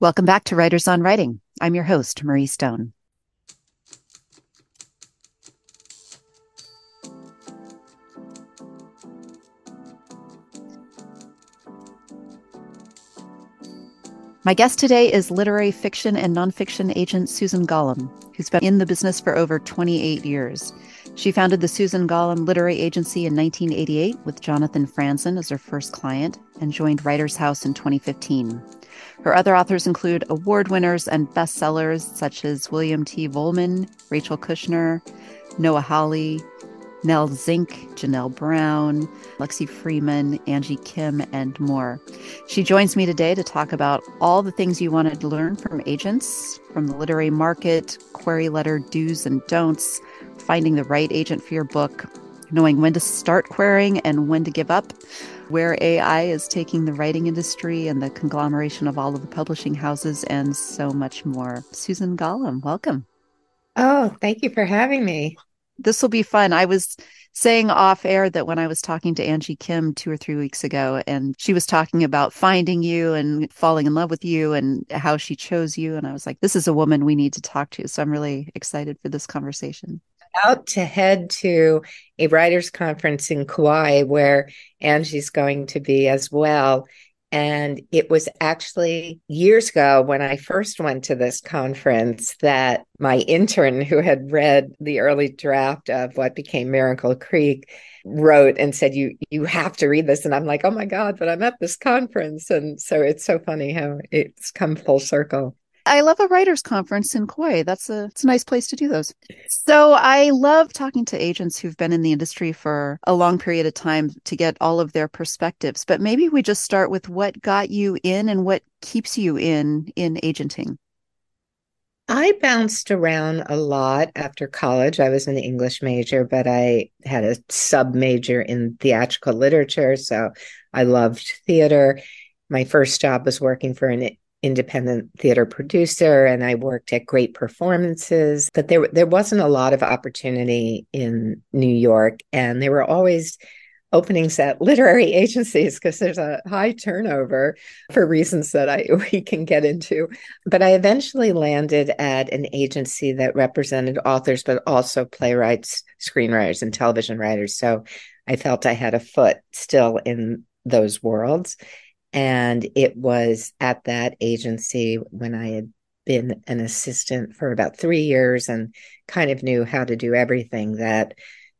Welcome back to Writers on Writing. I'm your host, Marie Stone. My guest today is literary fiction and nonfiction agent Susan Golomb, who's been in the business for over 28 years. She founded the Susan Golomb Literary Agency in 1988 with Jonathan Franzen as her first client and joined Writers House in 2015. Her other authors include award winners and bestsellers such as William T. Vollmann, Rachel Kushner, Noah Hawley, Nell Zink, Janelle Brown, Lexi Freeman, Angie Kim, and more. She joins me today to talk about all the things you wanted to learn from agents, from the literary market, query letter do's and don'ts, finding the right agent for your book, knowing when to start querying and when to give up, where AI is taking the writing industry and the conglomeration of all of the publishing houses, and so much more. Susan Golomb, welcome. Oh, thank you for having me. This will be fun. I was saying off air that when I was talking to Angie Kim 2 or 3 weeks ago, and she was talking about finding you and falling in love with you and how she chose you. And I was like, this is a woman we need to talk to. So I'm really excited for this conversation. About to head to a writers' conference in Kauai where Angie's going to be as well. And it was actually years ago when I first went to this conference that my intern, who had read the early draft of what became Miracle Creek, wrote and said, you have to read this. And I'm like, oh my God, but I'm at this conference. And so it's so funny how it's come full circle. I love a writers' conference in Koi. It's a nice place to do those. So I love talking to agents who've been in the industry for a long period of time to get all of their perspectives. But maybe we just start with what got you in and what keeps you in agenting. I bounced around a lot after college. I was an English major, but I had a sub-major in theatrical literature. So I loved theater. My first job was working for an independent theater producer, and I worked at Great Performances, but there wasn't a lot of opportunity in New York, and there were always openings at literary agencies because there's a high turnover for reasons that we can get into. But I eventually landed at an agency that represented authors, but also playwrights, screenwriters, and television writers. So I felt I had a foot still in those worlds. And it was at that agency when I had been an assistant for about 3 years and kind of knew how to do everything that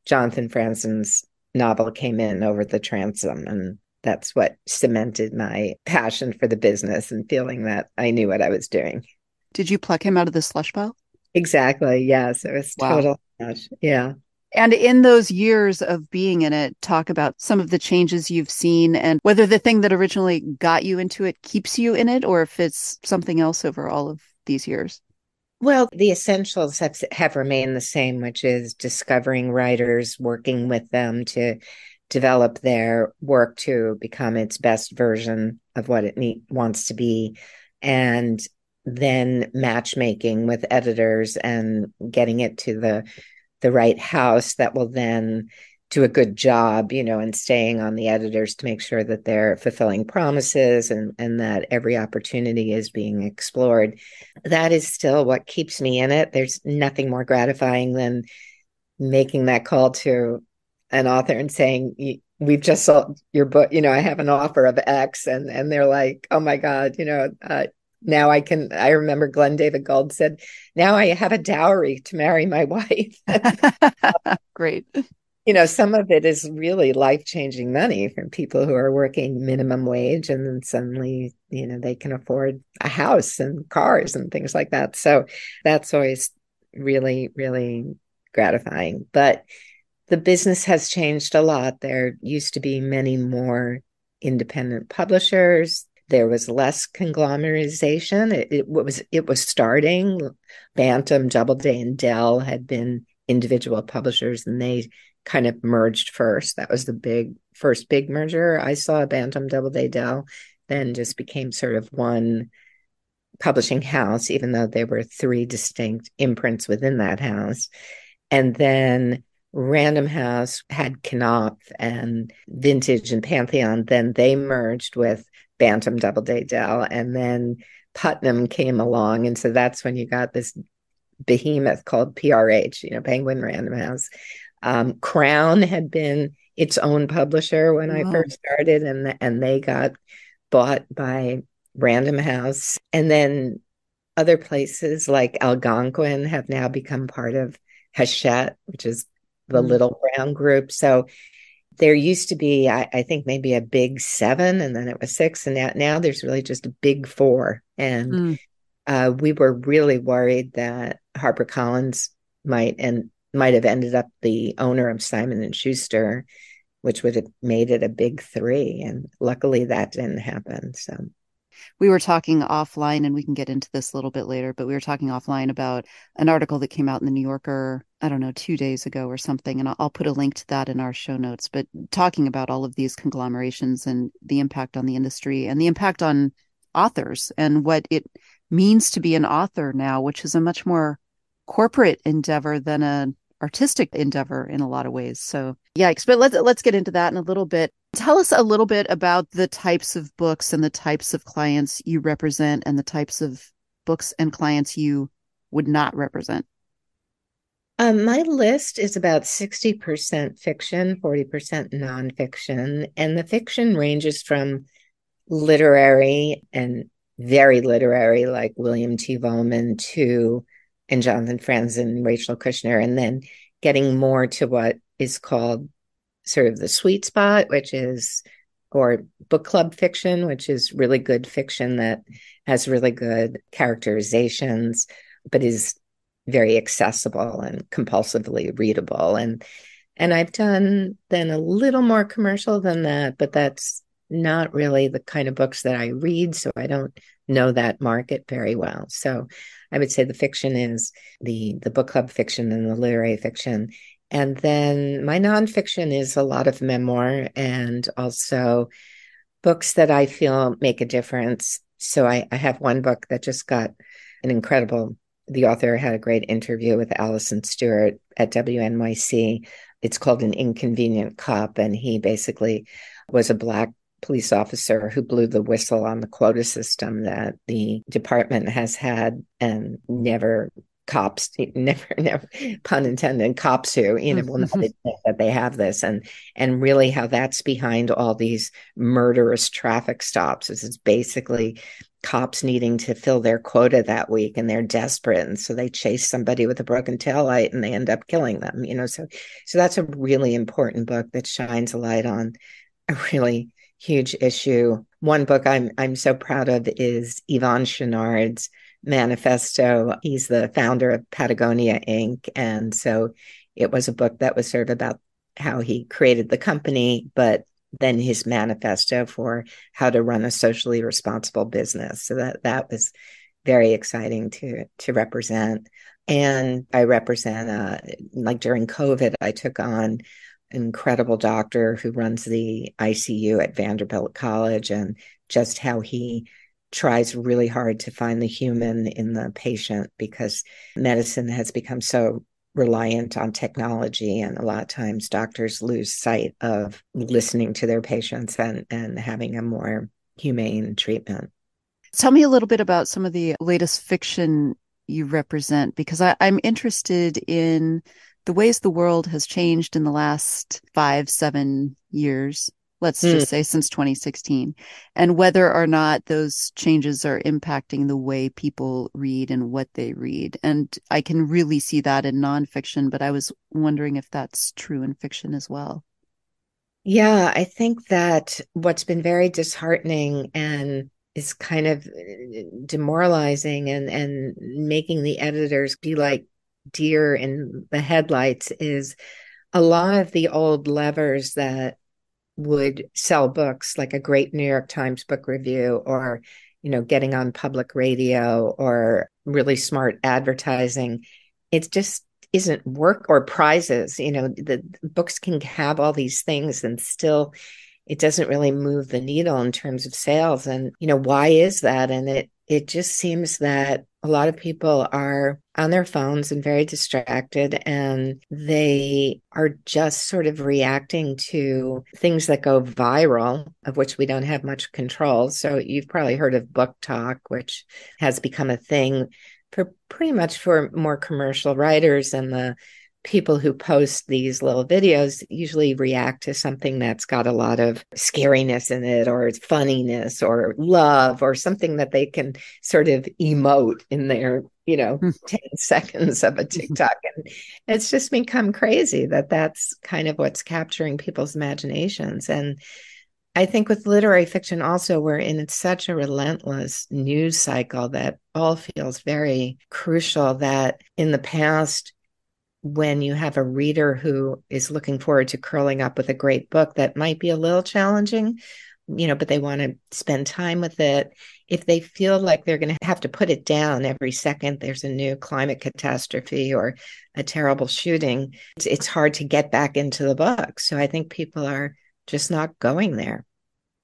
Jonathan Franzen's novel came in over the transom. And that's what cemented my passion for the business and feeling that I knew what I was doing. Did you pluck him out of the slush pile? Exactly. Yes. It was total slush. Yeah. And in those years of being in it, talk about some of the changes you've seen and whether the thing that originally got you into it keeps you in it, or if it's something else over all of these years. Well, the essentials have remained the same, which is discovering writers, working with them to develop their work to become its best version of what it wants to be. And then matchmaking with editors and getting it to the right house that will then do a good job, you know, and staying on the editors to make sure that they're fulfilling promises and that every opportunity is being explored. That is still what keeps me in it. There's nothing more gratifying than making that call to an author and saying, we've just sold your book, you know, I have an offer of X, and they're like, oh my God, you know, now I remember Glenn David Gold said, now I have a dowry to marry my wife. Great. You know, some of it is really life-changing money from people who are working minimum wage, and then suddenly, you know, they can afford a house and cars and things like that. So that's always really, really gratifying. But the business has changed a lot. There used to be many more independent publishers. There was less conglomerization. It was starting. Bantam, Doubleday, and Dell had been individual publishers, and they kind of merged first. That was the first big merger. I saw Bantam, Doubleday, Dell, then just became sort of one publishing house, even though there were 3 distinct imprints within that house. And then Random House had Knopf and Vintage and Pantheon. Then they merged with Bantam Doubleday Dell, and then Putnam came along. And so that's when you got this behemoth called PRH, you know, Penguin Random House. Crown had been its own publisher when I first started, and they got bought by Random House. And then other places like Algonquin have now become part of Hachette, which is the Little Brown group. So there used to be, I think, maybe a big seven, and then it was six. And now there's really just a big four. And we were really worried that HarperCollins might have ended up the owner of Simon & Schuster, which would have made it a big three. And luckily that didn't happen. So we were talking offline, and we can get into this a little bit later, but we were talking offline about an article that came out in The New Yorker, I don't know, 2 days ago or something. And I'll put a link to that in our show notes, but talking about all of these conglomerations and the impact on the industry and the impact on authors and what it means to be an author now, which is a much more corporate endeavor than an artistic endeavor in a lot of ways. So yikes, but let's get into that in a little bit. Tell us a little bit about the types of books and the types of clients you represent and the types of books and clients you would not represent. My list is about 60% fiction, 40% nonfiction. And the fiction ranges from literary and very literary, like William T. Vollmann, and Jonathan Franzen, Rachel Kushner, and then getting more to what is called sort of the sweet spot, which is, or book club fiction, which is really good fiction that has really good characterizations, but is very accessible and compulsively readable. And I've done then a little more commercial than that, but that's not really the kind of books that I read, so I don't know that market very well. So I would say the fiction is the book club fiction and the literary fiction. And then my nonfiction is a lot of memoir and also books that I feel make a difference. So I have one book that just got the author had a great interview with Allison Stewart at WNYC. It's called An Inconvenient Cop. And he basically was a Black police officer who blew the whistle on the quota system that the department has had, and never, pun intended, cops who, you know, will not admit that they have this, and really how that's behind all these murderous traffic stops. It's basically cops needing to fill their quota that week, and they're desperate, and so they chase somebody with a broken taillight and they end up killing them, you know. So that's a really important book that shines a light on a really huge issue. One book I'm so proud of is Yvon Chouinard's Manifesto. He's the founder of Patagonia Inc. And so it was a book that was sort of about how he created the company, but then his manifesto for how to run a socially responsible business. So that was very exciting to represent. And I represent, like during COVID, I took on incredible doctor who runs the ICU at Vanderbilt College, and just how he tries really hard to find the human in the patient, because medicine has become so reliant on technology, and a lot of times doctors lose sight of listening to their patients and having a more humane treatment. Tell me a little bit about some of the latest fiction you represent, because I'm interested in the ways the world has changed in the last 5-7 years, let's just say since 2016, and whether or not those changes are impacting the way people read and what they read. And I can really see that in nonfiction, but I was wondering if that's true in fiction as well. Yeah, I think that what's been very disheartening and is kind of demoralizing and making the editors be like deer in the headlights is a lot of the old levers that would sell books, like a great New York Times book review, or, you know, getting on public radio, or really smart advertising. It just isn't work, or prizes. You know, the books can have all these things and still it doesn't really move the needle in terms of sales. And, you know, why is that? And it just seems that a lot of people are on their phones and very distracted, and they are just sort of reacting to things that go viral, of which we don't have much control. So you've probably heard of book talk, which has become a thing for pretty much for more commercial writers, and the people who post these little videos usually react to something that's got a lot of scariness in it, or funniness, or love, or something that they can sort of emote in their, 10 seconds of a TikTok. And it's just become crazy that that's kind of what's capturing people's imaginations. And I think with literary fiction also, we're in such a relentless news cycle that all feels very crucial, that in the past, when you have a reader who is looking forward to curling up with a great book that might be a little challenging, but they want to spend time with it. If they feel like they're going to have to put it down every second, there's a new climate catastrophe or a terrible shooting, it's hard to get back into the book. So I think people are just not going there.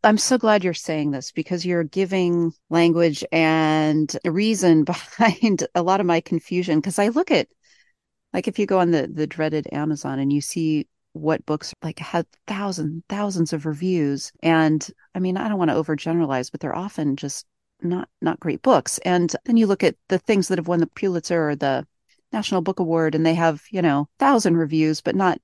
I'm so glad you're saying this, because you're giving language and a reason behind a lot of my confusion, because I look at, like, if you go on the dreaded Amazon and you see what books like have thousands of reviews. And I mean, I don't want to overgeneralize, but they're often just not great books. And then you look at the things that have won the Pulitzer or the National Book Award, and they have, 1,000 reviews, but not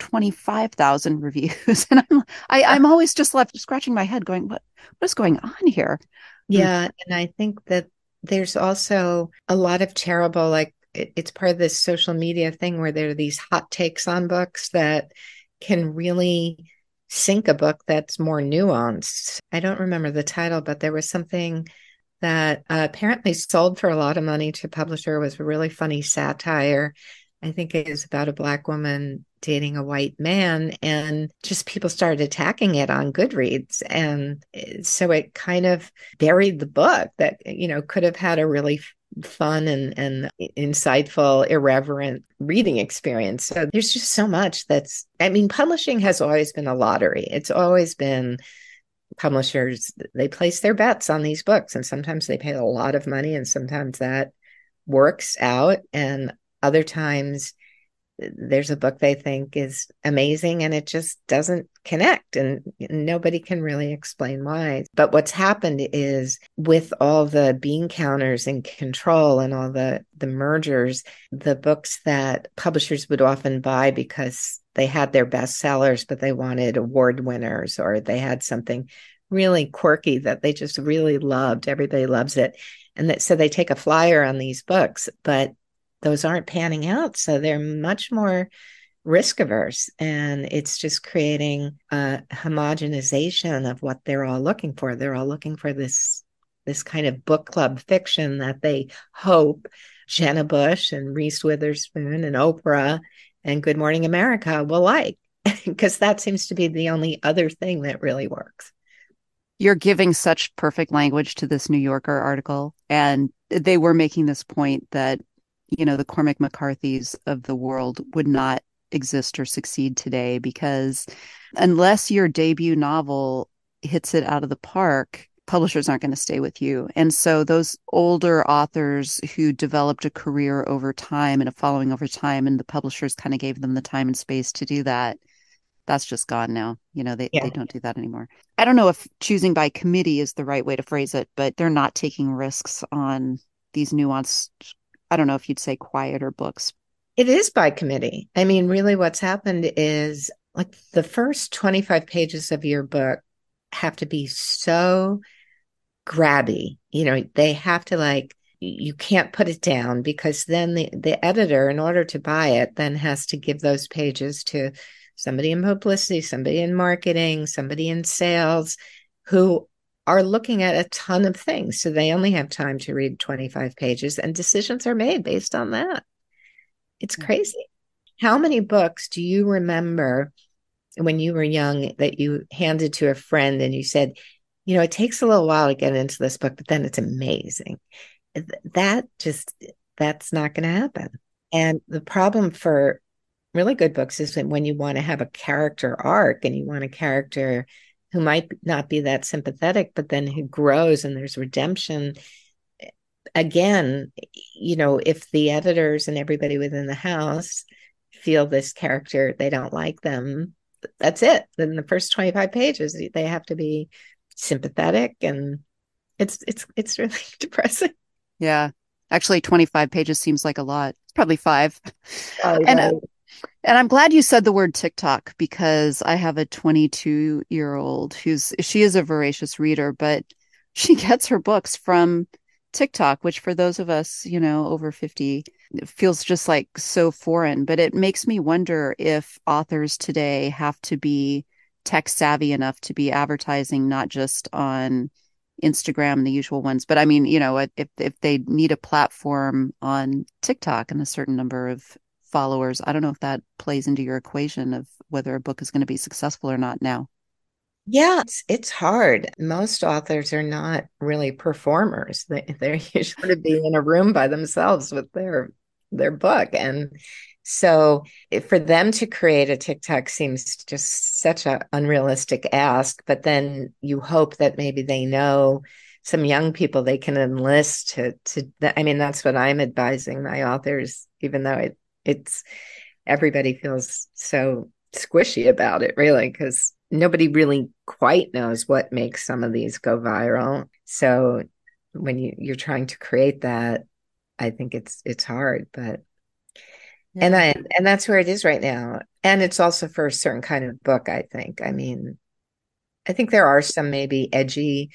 25,000 reviews. And I'm always just left scratching my head going, what is going on here? Yeah. And I think that there's also a lot of terrible, like, it's part of this social media thing where there are these hot takes on books that can really sink a book that's more nuanced. I don't remember the title, but there was something that apparently sold for a lot of money to publisher. It was a really funny satire. I think it is about a Black woman dating a white man, and just people started attacking it on Goodreads. And so it kind of buried the book that, could have had a really fun and insightful, irreverent reading experience. So there's just so much that's, publishing has always been a lottery. It's always been publishers, they place their bets on these books, and sometimes they pay a lot of money, and sometimes that works out. And other times there's a book they think is amazing and it just doesn't connect, and nobody can really explain why. But what's happened is, with all the bean counters and control and all the mergers, the books that publishers would often buy because they had their best sellers, but they wanted award winners, or they had something really quirky that they just really loved. Everybody loves it. And that, so they take a flyer on these books, but those aren't panning out. So they're much more risk averse. And it's just creating a homogenization of what they're all looking for. They're all looking for this kind of book club fiction that they hope Jenna Bush and Reese Witherspoon and Oprah and Good Morning America will like, because that seems to be the only other thing that really works. You're giving such perfect language to this New Yorker article. And they were making this point that the Cormac McCarthys of the world would not exist or succeed today, because unless your debut novel hits it out of the park, publishers aren't going to stay with you. And so those older authors who developed a career over time and a following over time, and the publishers kind of gave them the time and space to do that, that's just gone now. They don't do that anymore. I don't know if choosing by committee is the right way to phrase it, but they're not taking risks on these nuanced, I don't know if you'd say quieter books. It is by committee. Really what's happened is, like, the first 25 pages of your book have to be so grabby. They have to, like, you can't put it down, because then the editor, in order to buy it, then has to give those pages to somebody in publicity, somebody in marketing, somebody in sales, who are looking at a ton of things. So they only have time to read 25 pages, and decisions are made based on that. It's crazy. How many books do you remember when you were young that you handed to a friend and you said, it takes a little while to get into this book, but then it's amazing? That's not going to happen. And the problem for really good books is that when you want to have a character arc, and you want a character who might not be that sympathetic, but then who grows and there's redemption, again, you know, if the editors and everybody within the house feel this character, they don't like them, that's it. Then the first 25 pages, they have to be sympathetic, and it's really depressing. Yeah. Actually, 25 pages seems like a lot. It's probably 5. Oh, and right. And I'm glad you said the word TikTok, because I have a 22-year-old she is a voracious reader, but she gets her books from TikTok, which for those of us, you know, over 50, it feels just like so foreign. But it makes me wonder if authors today have to be tech savvy enough to be advertising not just on Instagram, the usual ones, but I mean, you know, if they need a platform on TikTok and a certain number of followers, I don't know if that plays into your equation of whether a book is going to be successful or not now. Yeah, it's hard. Most authors are not really performers. They're usually to be in a room by themselves with their book. And so for them to create a TikTok seems just such an unrealistic ask. But then you hope that maybe they know some young people they can enlist to that's what I'm advising my authors, even though it's everybody feels so squishy about it, really, because nobody really quite knows what makes some of these go viral. So when you're trying to create that, I think it's hard, but yeah. And that's where it is right now. And it's also for a certain kind of book, I think. I mean, I think there are some maybe edgy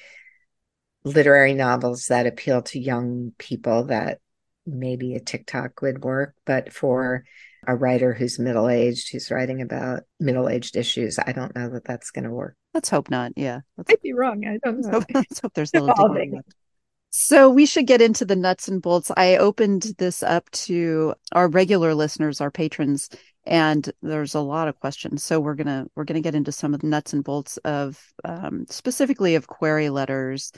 literary novels that appeal to young people that maybe a TikTok would work, but for a writer who's middle-aged, who's writing about middle-aged issues, I don't know that that's going to work. Let's hope not. Yeah. I'd be wrong. I don't know. Let's hope there's a little dignity. So we should get into the nuts and bolts. I opened this up to our regular listeners, our patrons, and there's a lot of questions. So we're going to get into some of the nuts and bolts of specifically of query letters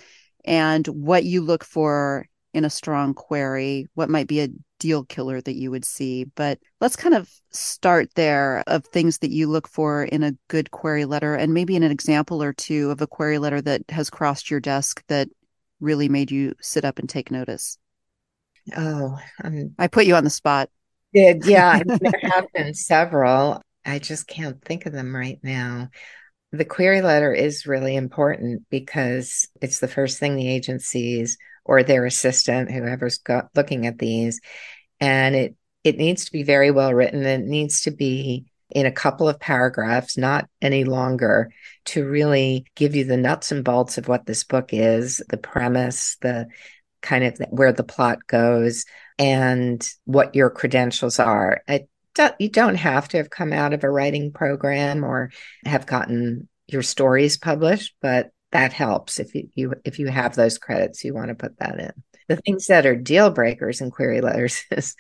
and what you look for in a strong query, what might be a deal killer that you would see. But let's kind of start there of things that you look for in a good query letter, and maybe in an example or two of a query letter that has crossed your desk that really made you sit up and take notice. Oh, I put you on the spot. Yeah, I mean, there have been several. I just can't think of them right now. The query letter is really important because it's the first thing the agencies or their assistant, whoever's looking at these. And it needs to be very well written. It needs to be in a couple of paragraphs, not any longer, to really give you the nuts and bolts of what this book is, the premise, the kind of where the plot goes, and what your credentials are. You don't have to have come out of a writing program or have gotten your stories published, but that helps if you have those credits. You want to put that in. The things that are deal breakers in query letters is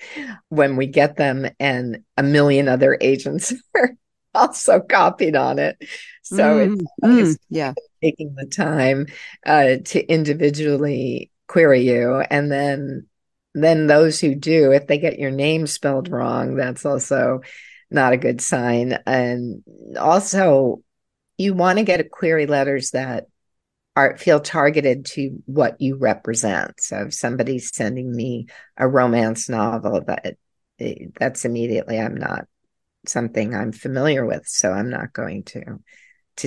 when we get them and a million other agents are also copied on it. So it's taking the time to individually query you, and then those who do, if they get your name spelled wrong, that's also not a good sign. And also, you want to get a query letters that feel targeted to what you represent. So if somebody's sending me a romance novel, that's immediately I'm not something I'm familiar with, so I'm not going to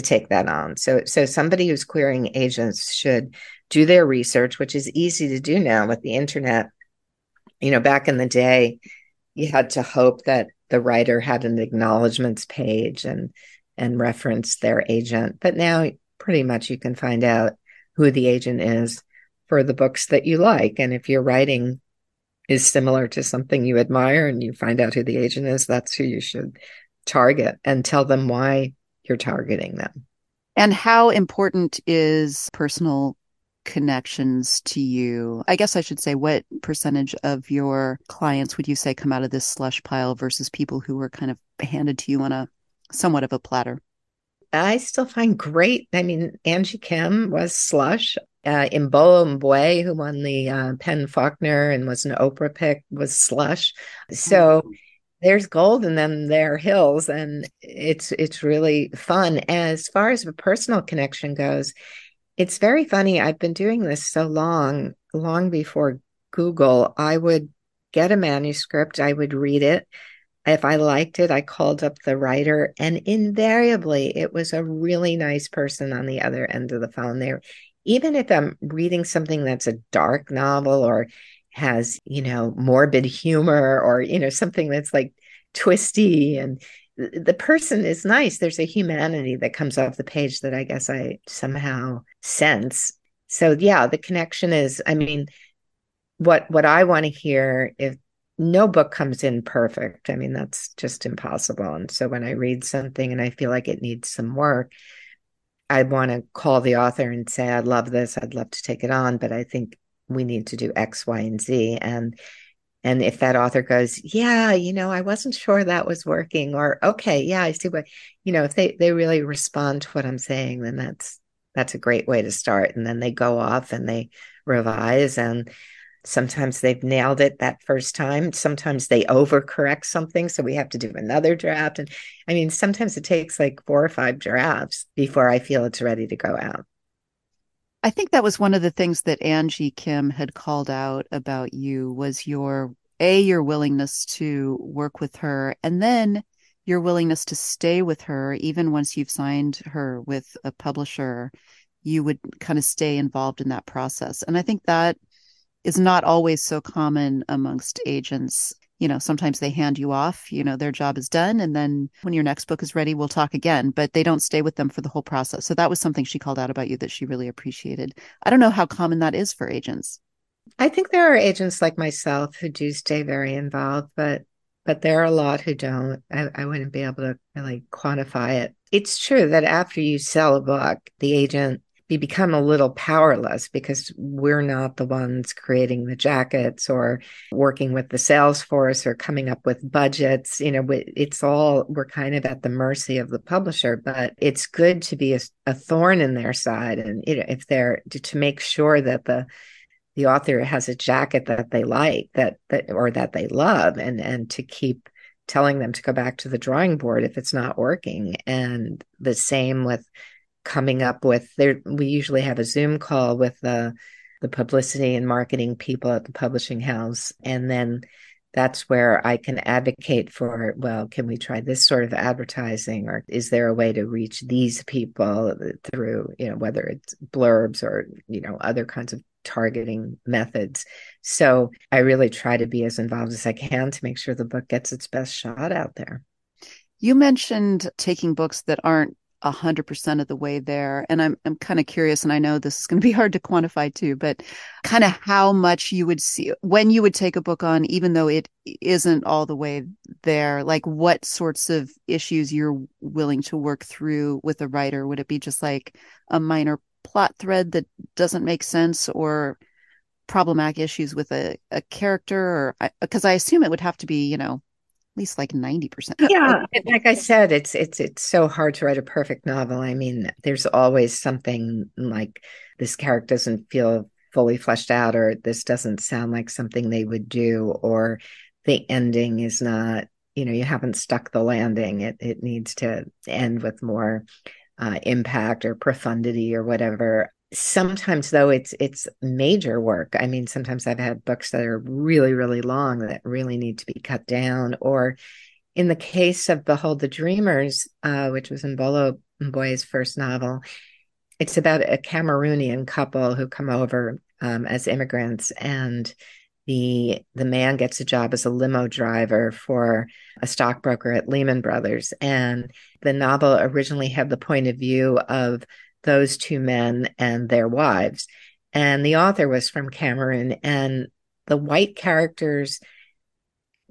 take that on. So somebody who's querying agents should do their research, which is easy to do now with the internet. You know, back in the day, you had to hope that the writer had an acknowledgments page and reference their agent. But now pretty much you can find out who the agent is for the books that you like. And if your writing is similar to something you admire and you find out who the agent is, that's who you should target, and tell them why you're targeting them. And how important is personal connections to you? I guess I should say, what percentage of your clients would you say come out of this slush pile versus people who were kind of handed to you on a somewhat of a platter? I still find great. I mean, Angie Kim was slush. Imbolo Mbwe, who won the Penn Faulkner and was an Oprah pick, was slush. So there's gold in them, there are hills, and it's really fun. As far as a personal connection goes, it's very funny. I've been doing this so long before Google, I would get a manuscript, I would read it. If I liked it, I called up the writer, and invariably it was a really nice person on the other end of the phone there. Even if I'm reading something that's a dark novel or has, you know, morbid humor or, you know, something that's like twisty, and the person is nice. There's a humanity that comes off the page that I guess I somehow sense. So yeah, the connection is, I mean, what I want to hear, if no book comes in perfect, I mean, that's just impossible. And so when I read something and I feel like it needs some work, I want to call the author and say, I love this, I'd love to take it on, but I think we need to do X, Y, and Z. And if that author goes, yeah, you know, I wasn't sure that was working, or, okay, yeah, I see what, you know, if they really respond to what I'm saying, then that's a great way to start. And then they go off and they revise, and sometimes they've nailed it that first time. Sometimes they overcorrect something, so we have to do another draft. And I mean, sometimes it takes like 4 or 5 drafts before I feel it's ready to go out. I think that was one of the things that Angie Kim had called out about you, was your willingness to work with her, and then your willingness to stay with her. Even once you've signed her with a publisher, you would kind of stay involved in that process. And I think that is not always so common amongst agents. You know, sometimes they hand you off, you know, their job is done, and then when your next book is ready, we'll talk again, but they don't stay with them for the whole process. So that was something she called out about you that she really appreciated. I don't know how common that is for agents. I think there are agents like myself who do stay very involved, but there are a lot who don't. I wouldn't be able to really quantify it. It's true that after you sell a book, the agent, you become a little powerless, because we're not the ones creating the jackets or working with the sales force or coming up with budgets. You know, it's all, we're kind of at the mercy of the publisher, but it's good to be a thorn in their side. And, you know, if they're to make sure that the author has a jacket that they like, or that they love, and to keep telling them to go back to the drawing board if it's not working. And the same with coming up with there. We usually have a Zoom call with the publicity and marketing people at the publishing house. And then that's where I can advocate for, well, can we try this sort of advertising? Or is there a way to reach these people through, you know, whether it's blurbs or, you know, other kinds of targeting methods. So I really try to be as involved as I can to make sure the book gets its best shot out there. You mentioned taking books that aren't 100% of the way there. And I'm kind of curious, and I know this is going to be hard to quantify too, but kind of how much you would see when you would take a book on, even though it isn't all the way there, like what sorts of issues you're willing to work through with a writer. Would it be just like a minor plot thread that doesn't make sense, or problematic issues with a character? Or, because I assume it would have to be, you know, at least like 90%. Yeah. Like I said, it's so hard to write a perfect novel. I mean, there's always something like, this character doesn't feel fully fleshed out, or this doesn't sound like something they would do, or the ending is not, you know, you haven't stuck the landing. It needs to end with more impact or profundity or whatever. Sometimes, though, it's major work. I mean, sometimes I've had books that are really, really long that really need to be cut down. Or in the case of Behold the Dreamers, which was Mbolo Mboy's first novel, it's about a Cameroonian couple who come over as immigrants, and the man gets a job as a limo driver for a stockbroker at Lehman Brothers. And the novel originally had the point of view of those two men and their wives. And the author was from Cameroon, and the white characters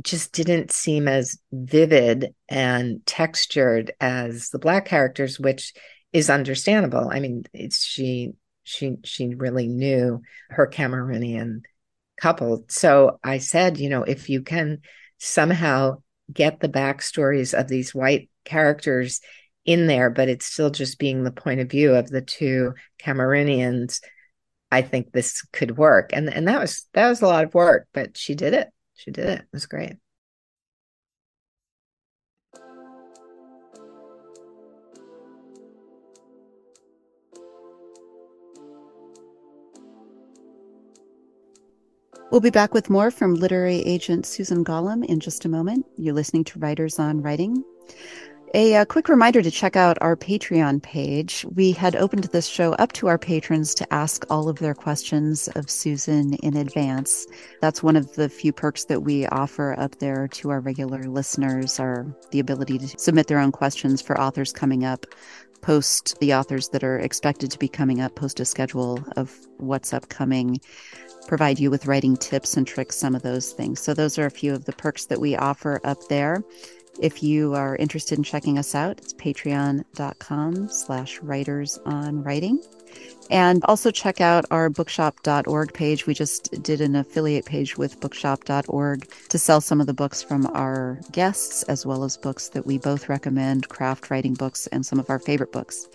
just didn't seem as vivid and textured as the black characters, which is understandable. I mean, it's she really knew her Cameroonian couple. So I said, you know, if you can somehow get the backstories of these white characters in there, but it's still just being the point of view of the two Cameroonians, I think this could work. And that was a lot of work, but she did it. She did it. It was great. We'll be back with more from literary agent Susan Golomb in just a moment. You're listening to Writers on Writing. A quick reminder to check out our Patreon page. We had opened this show up to our patrons to ask all of their questions of Susan in advance. That's one of the few perks that we offer up there to our regular listeners, are the ability to submit their own questions for authors coming up, post the authors that are expected to be coming up, post a schedule of what's upcoming, provide you with writing tips and tricks, some of those things. So those are a few of the perks that we offer up there. If you are interested in checking us out, it's patreon.com/writersonwriting. And also check out our bookshop.org page. We just did an affiliate page with bookshop.org to sell some of the books from our guests, as well as books that we both recommend, craft writing books, and some of our favorite books.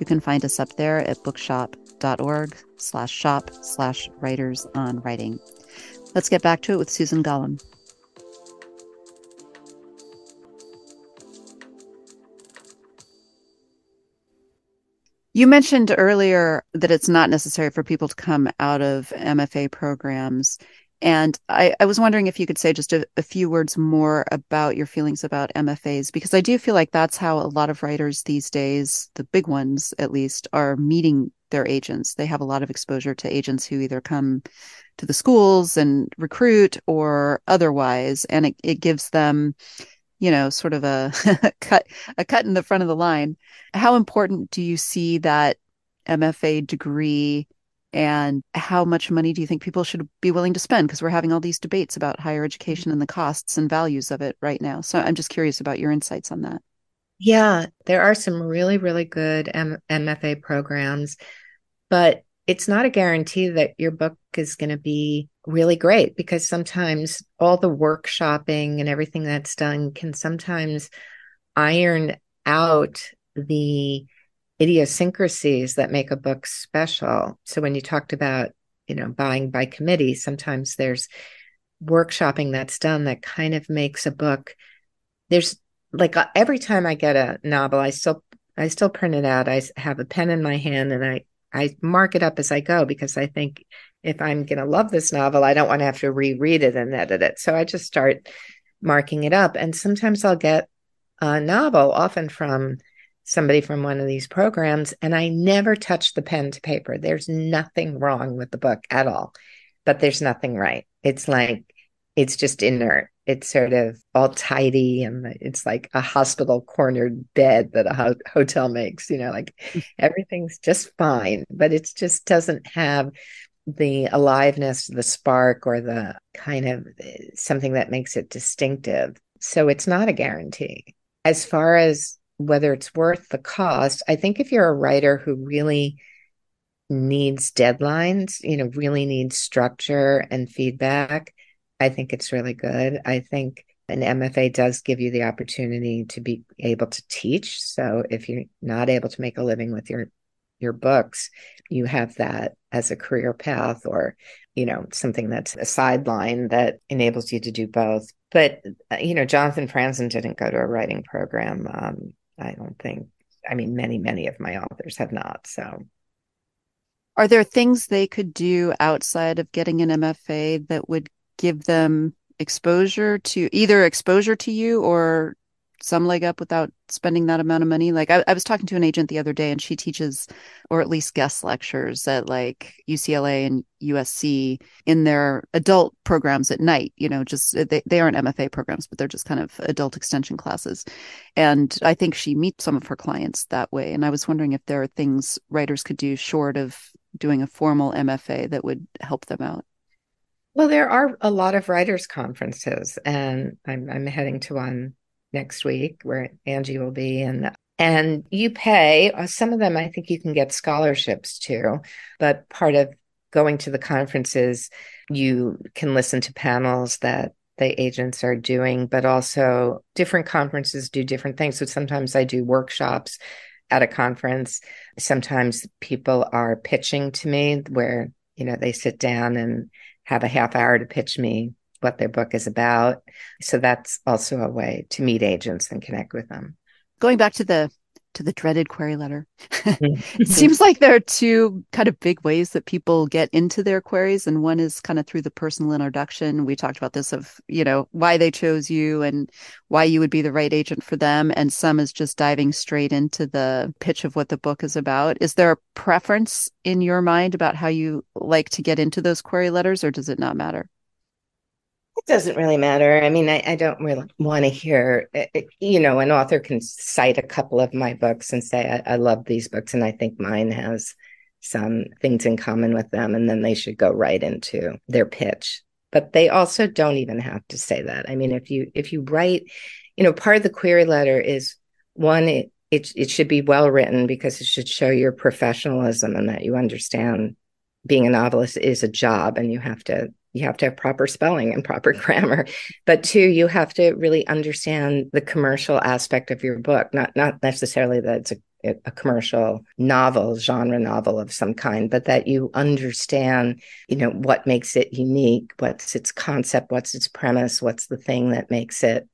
You can find us up there at bookshop.org/shop/writersonwriting. Let's get back to it with Susan Golomb. You mentioned earlier that it's not necessary for people to come out of MFA programs. And I was wondering if you could say just a few words more about your feelings about MFAs, because I do feel like that's how a lot of writers these days, the big ones at least, are meeting their agents. They have a lot of exposure to agents who either come to the schools and recruit or otherwise. And it gives them, you know, sort of a cut in the front of the line. How important do you see that MFA degree, and how much money do you think people should be willing to spend? Because we're having all these debates about higher education and the costs and values of it right now. So I'm just curious about your insights on that. Yeah, there are some really, really good MFA programs, but it's not a guarantee that your book is going to be really great, because sometimes all the workshopping and everything that's done can sometimes iron out the idiosyncrasies that make a book special. So when you talked about, you know, buying by committee, sometimes there's workshopping that's done that kind of makes a book. There's like, every time I get a novel, I still print it out. I have a pen in my hand and I mark it up as I go, because I think if I'm going to love this novel, I don't want to have to reread it and edit it. So I just start marking it up. And sometimes I'll get a novel, often from somebody from one of these programs, and I never touch the pen to paper. There's nothing wrong with the book at all, but there's nothing right. It's like, it's just inert. It's sort of all tidy, and it's like a hospital cornered bed that a hotel makes, you know, like everything's just fine, but it just doesn't have the aliveness, the spark, or the kind of something that makes it distinctive. So it's not a guarantee. As far as whether it's worth the cost, I think if you're a writer who really needs deadlines, you know, really needs structure and feedback, I think it's really good. I think an MFA does give you the opportunity to be able to teach. So if you're not able to make a living with your books, you have that as a career path, or, you know, something that's a sideline that enables you to do both. But, you know, Jonathan Franzen didn't go to a writing program. I don't think, I mean, many of my authors have not. So are there things they could do outside of getting an MFA that would give them exposure to you, or some leg up without spending that amount of money? Like I was talking to an agent the other day, and she teaches, or at least guest lectures at like UCLA and USC in their adult programs at night, you know, just they aren't MFA programs, but they're just kind of adult extension classes. And I think she meets some of her clients that way. And I was wondering if there are things writers could do short of doing a formal MFA that would help them out. Well, there are a lot of writers' conferences, and I'm heading to one next week where Angie will be, and you pay. Some of them, I think you can get scholarships to, but part of going to the conferences, you can listen to panels that the agents are doing, but also different conferences do different things. So sometimes I do workshops at a conference. Sometimes people are pitching to me where, you know, they sit down and have a half hour to pitch me what their book is about. So that's also a way to meet agents and connect with them. Going back to the to the dreaded query letter. It seems like there are two kind of big ways that people get into their queries. And one is kind of through the personal introduction. We talked about this of, you know, why they chose you and why you would be the right agent for them. And some is just diving straight into the pitch of what the book is about. Is there a preference in your mind about how you like to get into those query letters, or does it not matter? It doesn't really matter. I mean, I don't really want to hear, you know, an author can cite a couple of my books and say, I love these books and I think mine has some things in common with them. And then they should go right into their pitch. But they also don't even have to say that. I mean, if you write, you know, part of the query letter is one, it should be well written because it should show your professionalism and that you understand being a novelist is a job and you have to have proper spelling and proper grammar. But two, you have to really understand the commercial aspect of your book, not necessarily that it's a commercial novel, genre novel of some kind, but that you understand, you know, what makes it unique, what's its concept, what's its premise, what's the thing that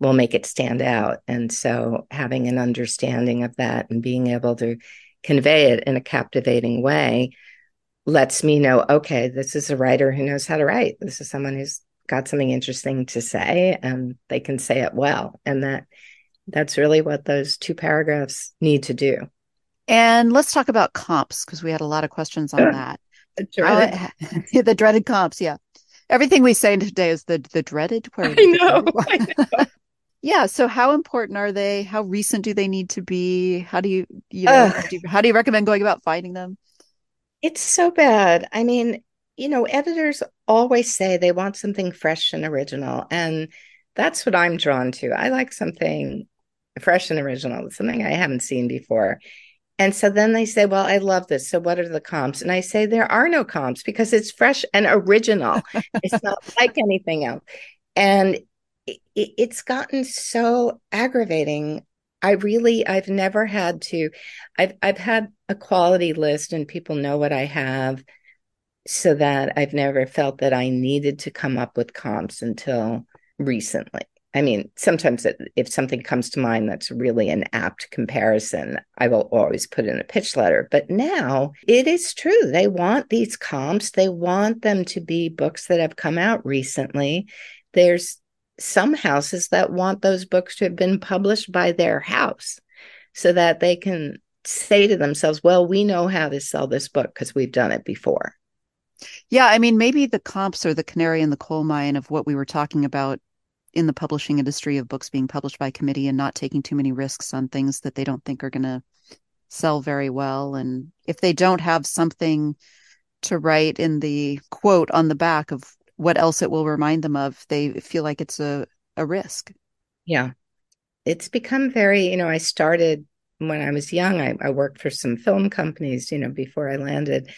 will make it stand out. And so having an understanding of that and being able to convey it in a captivating way lets me know, okay, this is a writer who knows how to write. This is someone who's got something interesting to say and they can say it well. And that's really what those two paragraphs need to do. And let's talk about comps, because we had a lot of questions on that. The dreaded comps, yeah. Everything we say today is the dreaded word. I know. Yeah. So how important are they? How recent do they need to be? How do you recommend going about finding them? It's so bad. I mean, you know, editors always say they want something fresh and original. And that's what I'm drawn to. I like something fresh and original, something I haven't seen before. And so then they say, well, I love this. So what are the comps? And I say, there are no comps because it's fresh and original. It's not like anything else. And it's gotten so aggravating. I've never had to, I've had a quality list and people know what I have, so that I've never felt that I needed to come up with comps until recently. I mean, sometimes if something comes to mind that's really an apt comparison, I will always put in a pitch letter. But now it is true. They want these comps. They want them to be books that have come out recently. There's some houses that want those books to have been published by their house so that they can say to themselves, well, we know how to sell this book because we've done it before. Yeah. I mean, maybe the comps are the canary in the coal mine of what we were talking about in the publishing industry, of books being published by committee and not taking too many risks on things that they don't think are going to sell very well. And if they don't have something to write in the quote on the back of what else it will remind them of, they feel like it's a risk. Yeah. It's become very, you know, I started when I was young, I worked for some film companies, you know, before I landed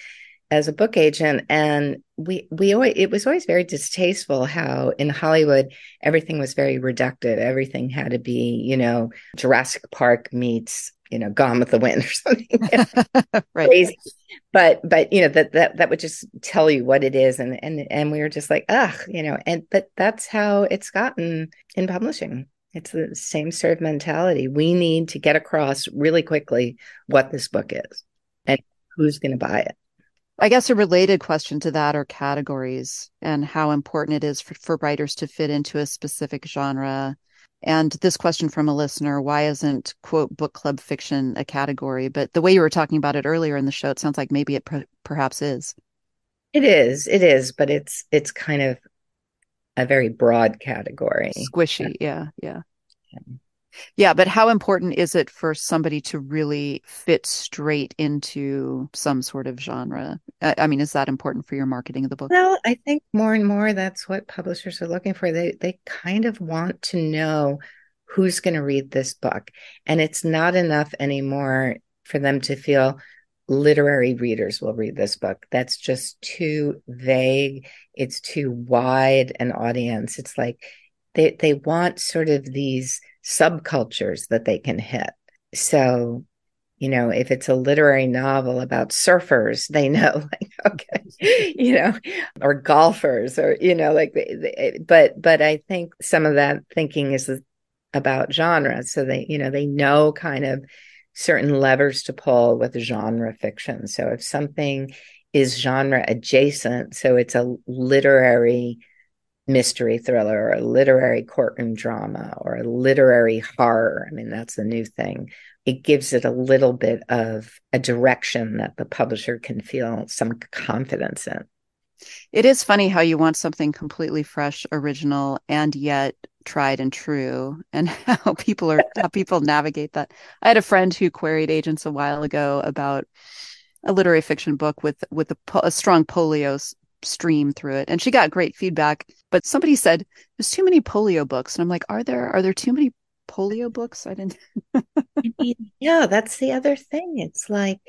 as a book agent. And it was always very distasteful how in Hollywood, everything was very reductive. Everything had to be, you know, Jurassic Park meets, you know, Gone with the Wind or something. Right. Crazy. But, you know, that would just tell you what it is. And we were just like, ugh, you know, but that's how it's gotten in publishing. It's the same sort of mentality. We need to get across really quickly what this book is and who's going to buy it. I guess a related question to that are categories and how important it is for writers to fit into a specific genre. And this question from a listener, why isn't, quote, book club fiction a category? But the way you were talking about it earlier in the show, it sounds like maybe it perhaps is. It is. But it's kind of a very broad category. Squishy. Yeah. But how important is it for somebody to really fit straight into some sort of genre? I mean, is that important for your marketing of the book? Well, I think more and more that's what publishers are looking for. They kind of want to know who's going to read this book. And it's not enough anymore for them to feel literary readers will read this book. That's just too vague. It's too wide an audience. It's like they want sort of these subcultures that they can hit. So, you know, if it's a literary novel about surfers, they know, like, okay, you know, or golfers, or, you know, like, but I think some of that thinking is about genre. So they, you know, they know kind of certain levers to pull with genre fiction. So if something is genre adjacent, so it's a literary mystery thriller or a literary courtroom drama or a literary horror, I mean, that's the new thing. It gives it a little bit of a direction that the publisher can feel some confidence in. It is funny how you want something completely fresh, original, and yet tried and true, and how people navigate that. I had a friend who queried agents a while ago about a literary fiction book with a strong polio stream through it, and she got great feedback. But somebody said there's too many polio books, and I'm like, are there too many polio books? I didn't. Yeah, that's the other thing. It's like,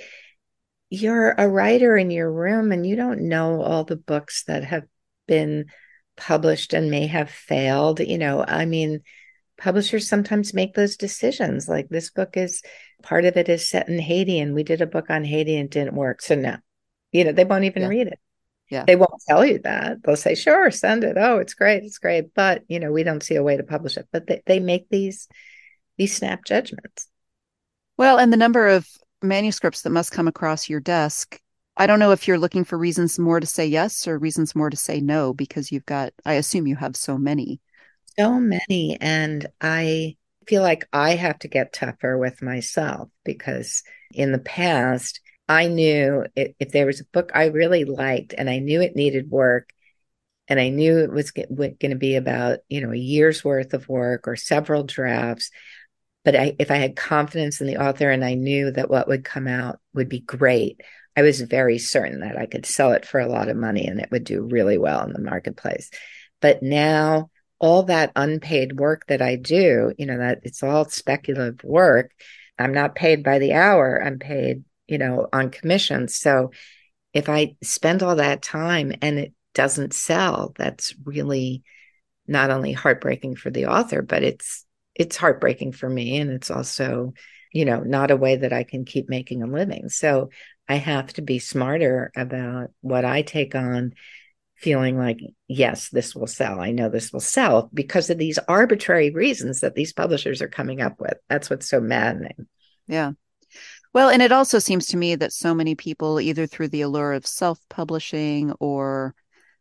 you're a writer in your room and you don't know all the books that have been published and may have failed. You know, I mean, publishers sometimes make those decisions. Like, this book is, part of it is set in Haiti, and we did a book on Haiti and it didn't work. So no, you know, they won't even read it. Yeah. They won't tell you that. They'll say, sure, send it. Oh, it's great. It's great. But, you know, we don't see a way to publish it. But they make these snap judgments. Well, and the number of manuscripts that must come across your desk. I don't know if you're looking for reasons more to say yes or reasons more to say no, because you've got, I assume you have so many. And I feel like I have to get tougher with myself, because in the past, I knew if there was a book I really liked and I knew it needed work, and I knew it was going to be about, you know, a year's worth of work or several drafts. But if I had confidence in the author and I knew that what would come out would be great, I was very certain that I could sell it for a lot of money and it would do really well in the marketplace. But now all that unpaid work that I do, you know, that it's all speculative work. I'm not paid by the hour. I'm paid, you know, on commission. So if I spend all that time and it doesn't sell, that's really not only heartbreaking for the author, but it's heartbreaking for me. And it's also, you know, not a way that I can keep making a living. So I have to be smarter about what I take on, feeling like, yes, this will sell. I know this will sell, because of these arbitrary reasons that these publishers are coming up with. That's what's so maddening. Yeah. Well, and it also seems to me that so many people, either through the allure of self-publishing or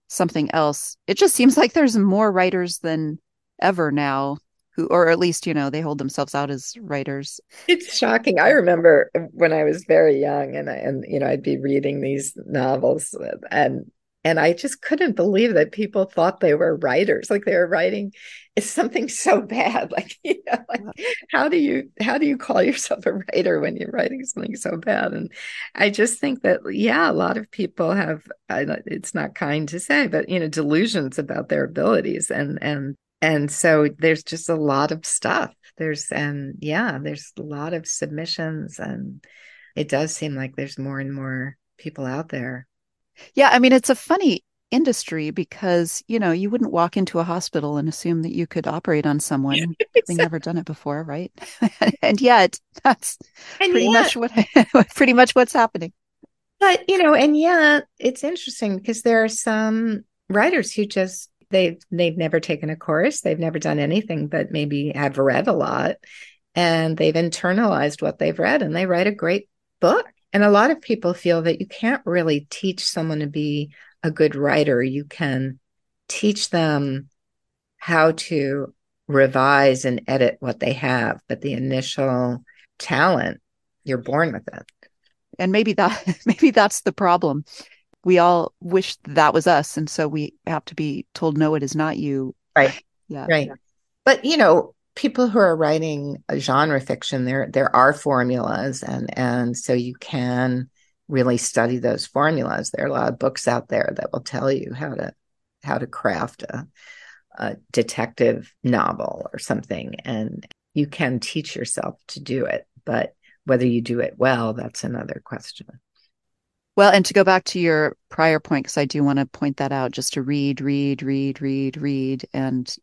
something else, it just seems like there's more writers than ever now. Or at least, you know, they hold themselves out as writers. It's shocking. I remember when I was very young and you know, I'd be reading these novels and I just couldn't believe that people thought they were writers. Like, they were writing something so bad. Like, you know, like, how do you call yourself a writer when you're writing something so bad? And I just think that, yeah, a lot of people have, it's not kind to say, but, you know, delusions about their abilities and so there's just a lot of stuff. There's a lot of submissions, and it does seem like there's more and more people out there. Yeah. I mean, it's a funny industry because, you know, you wouldn't walk into a hospital and assume that you could operate on someone having never done it before. Right. And yet that's pretty much what's happening. But, you know, and yeah, it's interesting because there are some writers who just, They've never taken a course. They've never done anything, but maybe have read a lot, and they've internalized what they've read, and they write a great book. And a lot of people feel that you can't really teach someone to be a good writer. You can teach them how to revise and edit what they have, but the initial talent, you're born with it. And maybe that's the problem. We all wish that was us. And so we have to be told, no, it is not you. Right. Yeah. Right. Yeah. But, you know, people who are writing genre fiction, there are formulas. And so you can really study those formulas. There are a lot of books out there that will tell you how to craft a detective novel or something. And you can teach yourself to do it. But whether you do it well, that's another question. Well, and to go back to your prior point, because I do want to point that out, just to read. And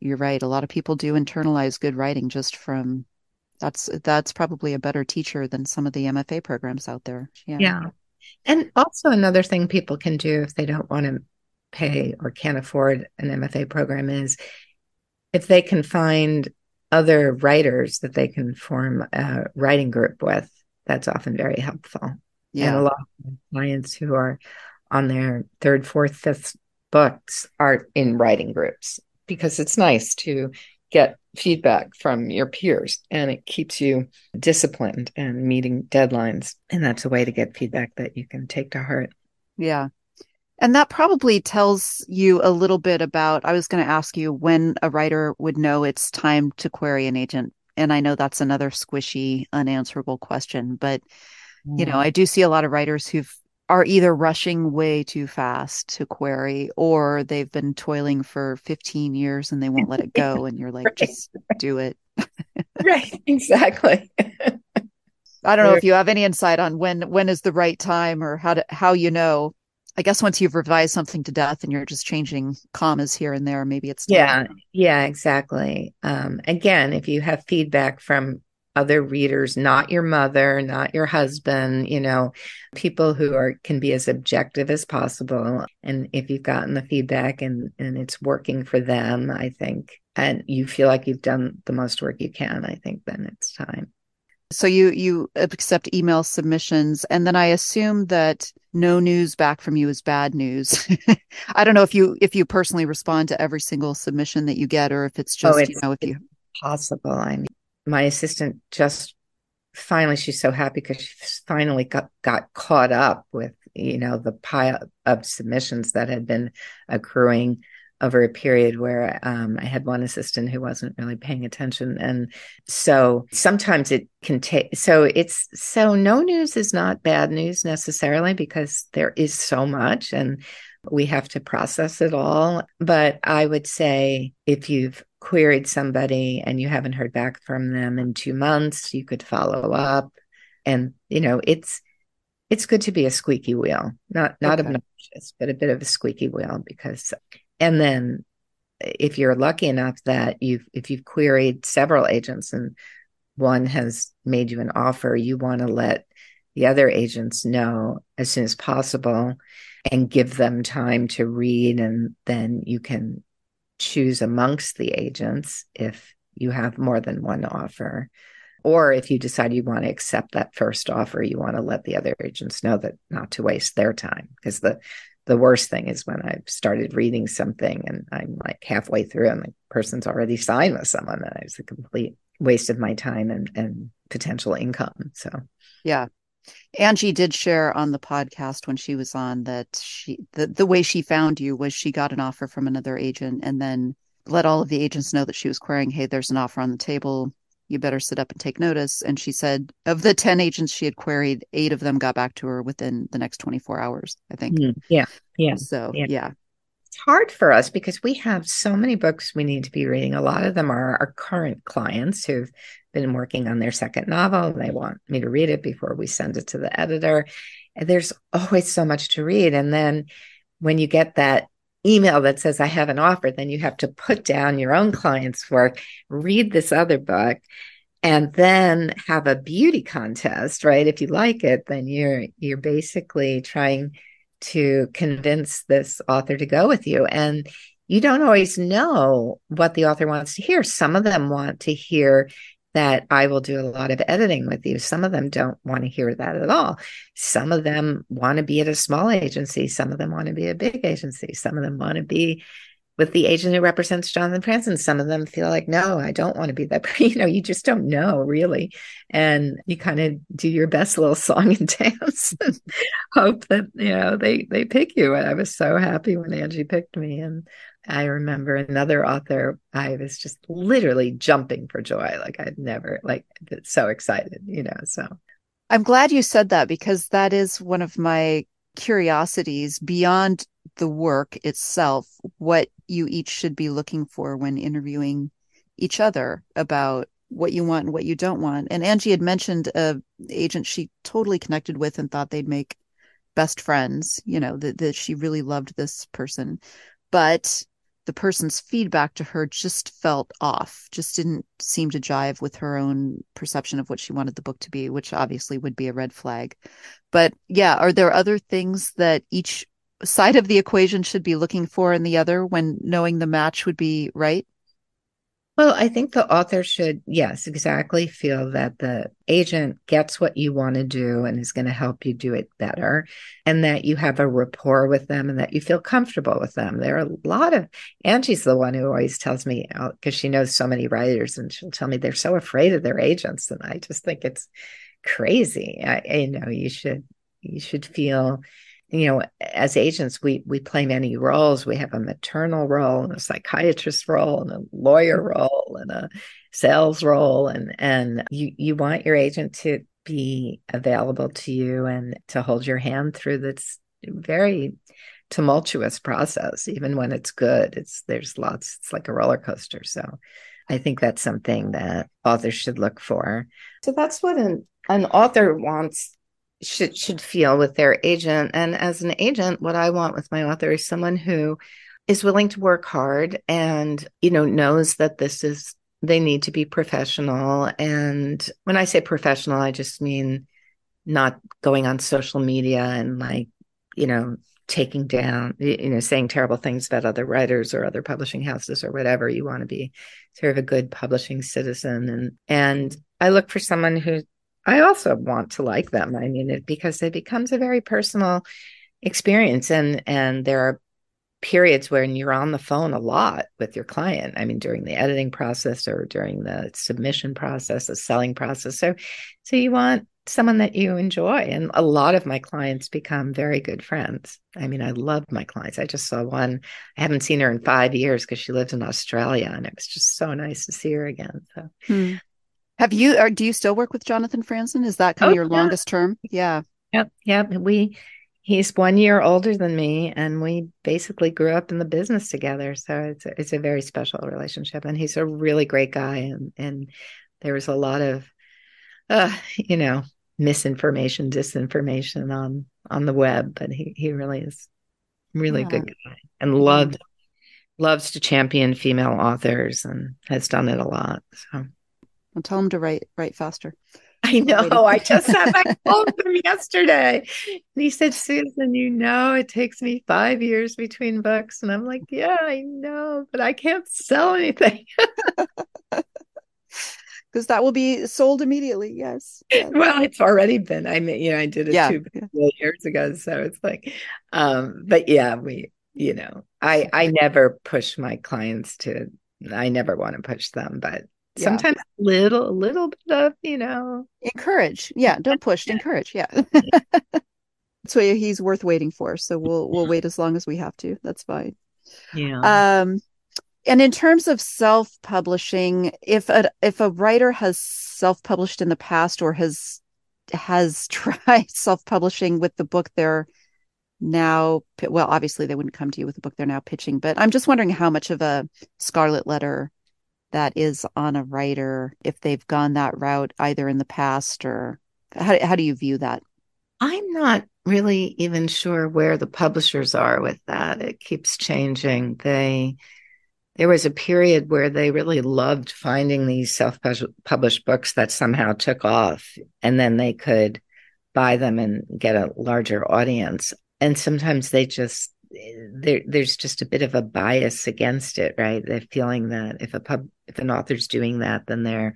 you're right. A lot of people do internalize good writing just from that's probably a better teacher than some of the MFA programs out there. Yeah. And also another thing people can do if they don't want to pay or can't afford an MFA program is if they can find other writers that they can form a writing group with that's often very helpful. Yeah. And a lot of clients who are on their third, fourth, fifth books are in writing groups, because it's nice to get feedback from your peers, and it keeps you disciplined and meeting deadlines. And that's a way to get feedback that you can take to heart. Yeah. And that probably tells you a little bit about, I was going to ask you when a writer would know it's time to query an agent. And I know that's another squishy, unanswerable question, but you know, I do see a lot of writers who are either rushing way too fast to query, or they've been toiling for 15 years and they won't let it go. And you're like, right. Just do it. Right. Exactly. I don't know if you have any insight on when is the right time, or how you know. I guess once you've revised something to death and you're just changing commas here and there, maybe it's time. Yeah, exactly. Again, if you have feedback from other readers, not your mother, not your husband, you know, people who can be as objective as possible. And if you've gotten the feedback and it's working for them, I think, and you feel like you've done the most work you can, I think then it's time. So you accept email submissions, and then I assume that no news back from you is bad news. I don't know if you personally respond to every single submission that you get, or if it's just, it's possible. I mean, my assistant she's so happy because she finally got caught up with, you know, the pile of submissions that had been accruing over a period where I had one assistant who wasn't really paying attention. And so sometimes it can take, so no news is not bad news necessarily, because there is so much and we have to process it all. But I would say if you've queried somebody and you haven't heard back from them in 2 months, you could follow up. And, you know, it's good to be a squeaky wheel, not obnoxious, but a bit of a squeaky wheel, because... And then if you're lucky enough that if you've queried several agents and one has made you an offer, you want to let the other agents know as soon as possible and give them time to read. And then you can choose amongst the agents if you have more than one offer. Or if you decide you want to accept that first offer, you want to let the other agents know that not to waste their time, because the worst thing is when I started reading something and I'm like halfway through and the person's already signed with someone, and it's a complete waste of my time and potential income. So, yeah. Angie did share on the podcast when she was on that the way she found you was she got an offer from another agent and then let all of the agents know that she was querying, hey, there's an offer on the table. You better sit up and take notice. And she said of the 10 agents she had queried, 8 of them got back to her within the next 24 hours, I think. Yeah. Yeah. So, yeah. It's hard for us because we have so many books we need to be reading. A lot of them are our current clients who've been working on their second novel. They want me to read it before we send it to the editor. And there's always so much to read. And then when you get that email that says, I have an offer, then you have to put down your own client's work, read this other book, and then have a beauty contest, right? If you like it, then you're basically trying to convince this author to go with you. And you don't always know what the author wants to hear. Some of them want to hear that I will do a lot of editing with you. Some of them don't want to hear that at all. Some of them want to be at a small agency. Some of them want to be a big agency. Some of them want to be with the agent who represents Jonathan Franzen. Some of them feel like, no, I don't want to be that. You know, you just don't know really. And you kind of do your best little song and dance and hope that, you know, they pick you. And I was so happy when Angie picked me. And I remember another author, I was just literally jumping for joy. Like I'd never, so excited, you know, so. I'm glad you said that, because that is one of my curiosities beyond the work itself, what you each should be looking for when interviewing each other about what you want and what you don't want. And Angie had mentioned an agent she totally connected with and thought they'd make best friends, you know, that she really loved this person. But the person's feedback to her just felt off, just didn't seem to jive with her own perception of what she wanted the book to be, which obviously would be a red flag. But yeah, are there other things that each side of the equation should be looking for in the other when knowing the match would be right? Well, I think the author should, yes, exactly, feel that the agent gets what you want to do and is going to help you do it better, and that you have a rapport with them and that you feel comfortable with them. There are a lot of, Angie's the one who always tells me, because she knows so many writers, and she'll tell me they're so afraid of their agents. And I just think it's crazy. You should feel, you know, as agents, we play many roles. We have a maternal role and a psychiatrist role and a lawyer role and a sales role. And you want your agent to be available to you and to hold your hand through this very tumultuous process. Even when it's good, it's like a roller coaster. So I think that's something that authors should look for. So that's what an author wants, should feel with their agent. And as an agent, what I want with my author is someone who is willing to work hard and, you know, knows that they need to be professional. And when I say professional, I just mean not going on social media and, like, you know, taking down, you know, saying terrible things about other writers or other publishing houses or whatever. You want to be sort of a good publishing citizen. And I look for someone who, I also want to like them. I mean, because it becomes a very personal experience. And there are periods when you're on the phone a lot with your client. I mean, during the editing process or during the submission process, the selling process. So you want someone that you enjoy. And a lot of my clients become very good friends. I mean, I love my clients. I just saw one. I haven't seen her in 5 years because she lived in Australia, and it was just so nice to see her again. So. Hmm. Have you, or do you still work with Jonathan Franzen? Is that kind of your longest term? Yeah. Yep. He's 1 year older than me, and we basically grew up in the business together. So it's a very special relationship, and he's a really great guy. And there was a lot of, you know, misinformation, disinformation on the web, but he really is really good guy, and loves to champion female authors, and has done it a lot. So. I'll tell him to write faster. I know. I just had my call from yesterday. And he said, Susan, you know, it takes me 5 years between books. And I'm like, yeah, I know, but I can't sell anything. Because that will be sold immediately. Yes. Well, it's already been. I mean, you know, I did it 2 years ago. So it's like, but yeah, we, you know, I never push my clients to, I never want to push them, but sometimes a little bit of, you know. Encourage. Yeah. Don't push. Encourage. Yeah. So he's worth waiting for. So we'll wait as long as we have to. That's fine. Yeah. And in terms of self-publishing, if a writer has self-published in the past or has tried self-publishing with the book they're now, well, obviously they wouldn't come to you with the book they're now pitching, but I'm just wondering how much of a scarlet letter that is on a writer if they've gone that route either in the past, or how do you view that? I'm not really even sure where the publishers are with that. It keeps changing. There was a period where they really loved finding these self-published books that somehow took off, and then they could buy them and get a larger audience. And sometimes they just, there's just a bit of a bias against it, right? They're feeling that if an author's doing that, then they're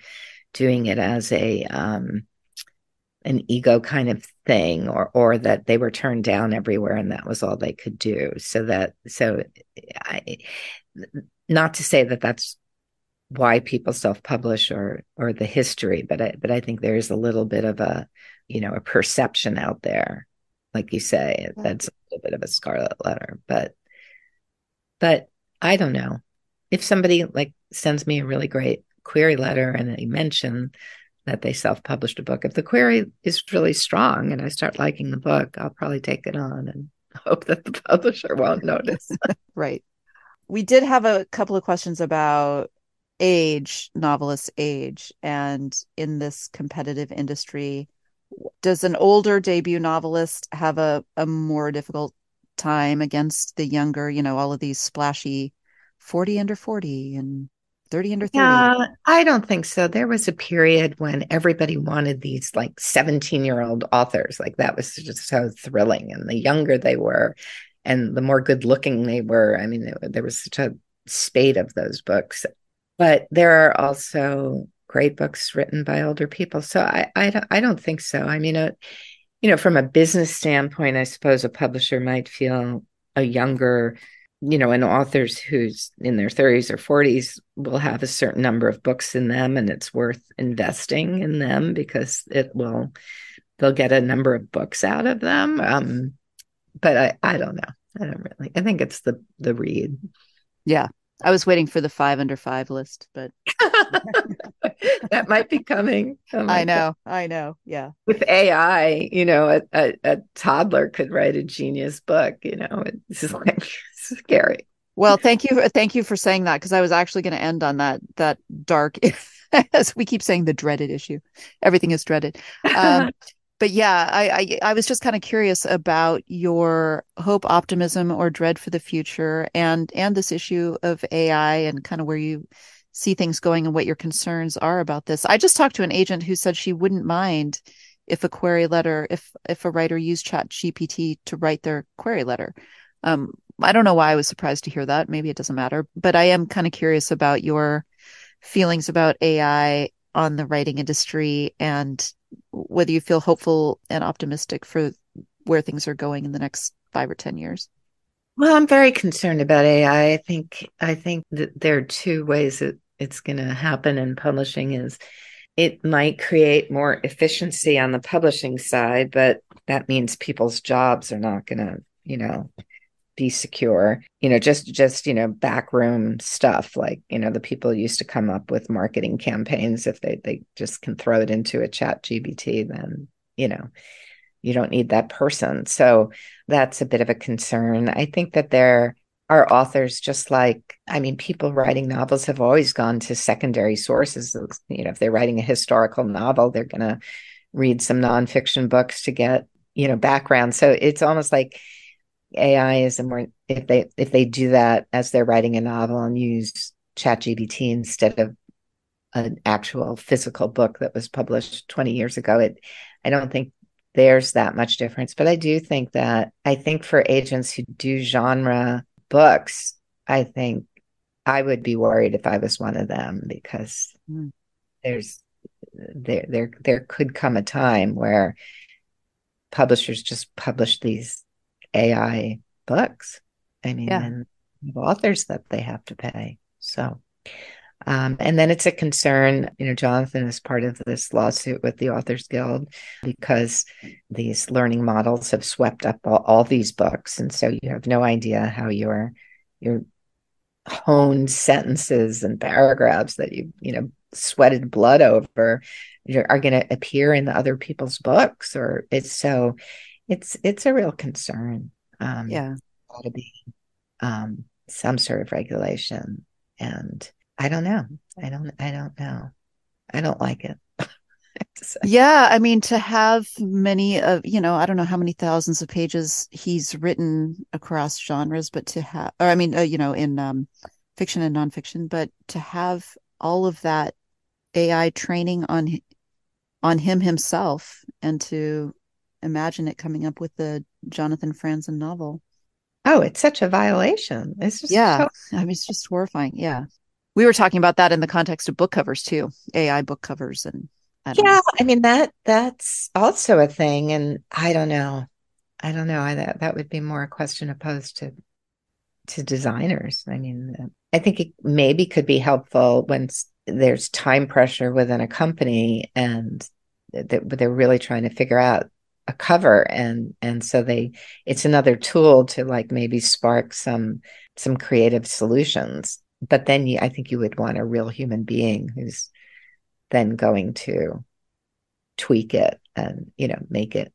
doing it as a an ego kind of thing, or that they were turned down everywhere and that was all they could do. So not to say that that's why people self-publish or the history, but I think there is a little bit of a, you know, a perception out there, like you say, that's a bit of a scarlet letter, but I don't know. If somebody like sends me a really great query letter and they mention that they self-published a book, if the query is really strong and I start liking the book, I'll probably take it on and hope that the publisher won't notice. Right. We did have a couple of questions about age, novelist age, and in this competitive industry, does an older debut novelist have a more difficult time against the younger, you know, all of these splashy 40 under 40 and 30 under 30? Yeah, I don't think so. There was a period when everybody wanted these like 17-year-old authors. Like that was just so thrilling. And the younger they were and the more good looking they were. I mean, there was such a spate of those books. But there are also great books written by older people. So I don't think so. I mean, from a business standpoint, I suppose a publisher might feel a younger, an author's who's in their 30s or 40s will have a certain number of books in them, and it's worth investing in them because they'll get a number of books out of them. But I don't know. I don't really. I think it's the read. Yeah. I was waiting for the 5 under 5 list, but that might be coming. I know. Yeah. With AI, a toddler could write a genius book, it's just like scary. Well, thank you for saying that, because I was actually going to end on that dark, as we keep saying, the dreaded issue. Everything is dreaded. But yeah, I was just kind of curious about your hope, optimism, or dread for the future, and this issue of AI, and kind of where you see things going and what your concerns are about this. I just talked to an agent who said she wouldn't mind if a query letter, if a writer used ChatGPT to write their query letter. I don't know why I was surprised to hear that. Maybe it doesn't matter, but I am kind of curious about your feelings about AI on the writing industry, and whether you feel hopeful and optimistic for where things are going in the next 5 or 10 years. Well, I'm very concerned about AI. I think that there are two ways that it's going to happen in publishing. Is it might create more efficiency on the publishing side, but that means people's jobs are not going to, be secure, just backroom stuff, like, the people used to come up with marketing campaigns. If they just can throw it into a ChatGPT, then, you don't need that person. So that's a bit of a concern. I think that there are authors, people writing novels have always gone to secondary sources. If they're writing a historical novel, they're going to read some nonfiction books to get, background. So it's almost like AI is a more, if they do that as they're writing a novel and use ChatGPT instead of an actual physical book that was published 20 years ago, I don't think there's that much difference. But I do think that, for agents who do genre books, I think I would be worried if I was one of them, because there could come a time where publishers just publish these AI books. And authors that they have to pay. So, and then it's a concern, Jonathan is part of this lawsuit with the Authors Guild, because these learning models have swept up all these books. And so you have no idea how your honed sentences and paragraphs that you sweated blood over are going to appear in other people's books, or it's so. It's a real concern. Got to be some sort of regulation, and I don't know. I don't know. I don't like it. Yeah, to have many of I don't know how many thousands of pages he's written across genres, but to have, or in fiction and nonfiction, but to have all of that AI training on him himself, and to imagine it coming up with the Jonathan Franzen novel. Oh, it's such a violation. It's just it's just horrifying. Yeah. We were talking about that in the context of book covers too, AI book covers, and I don't know. That's also a thing, and I don't know. That would be more a question opposed to designers. I think it maybe could be helpful when there's time pressure within a company and they're really trying to figure out a cover, and so it's another tool to maybe spark some creative solutions. But then I think you would want a real human being who's then going to tweak it and make it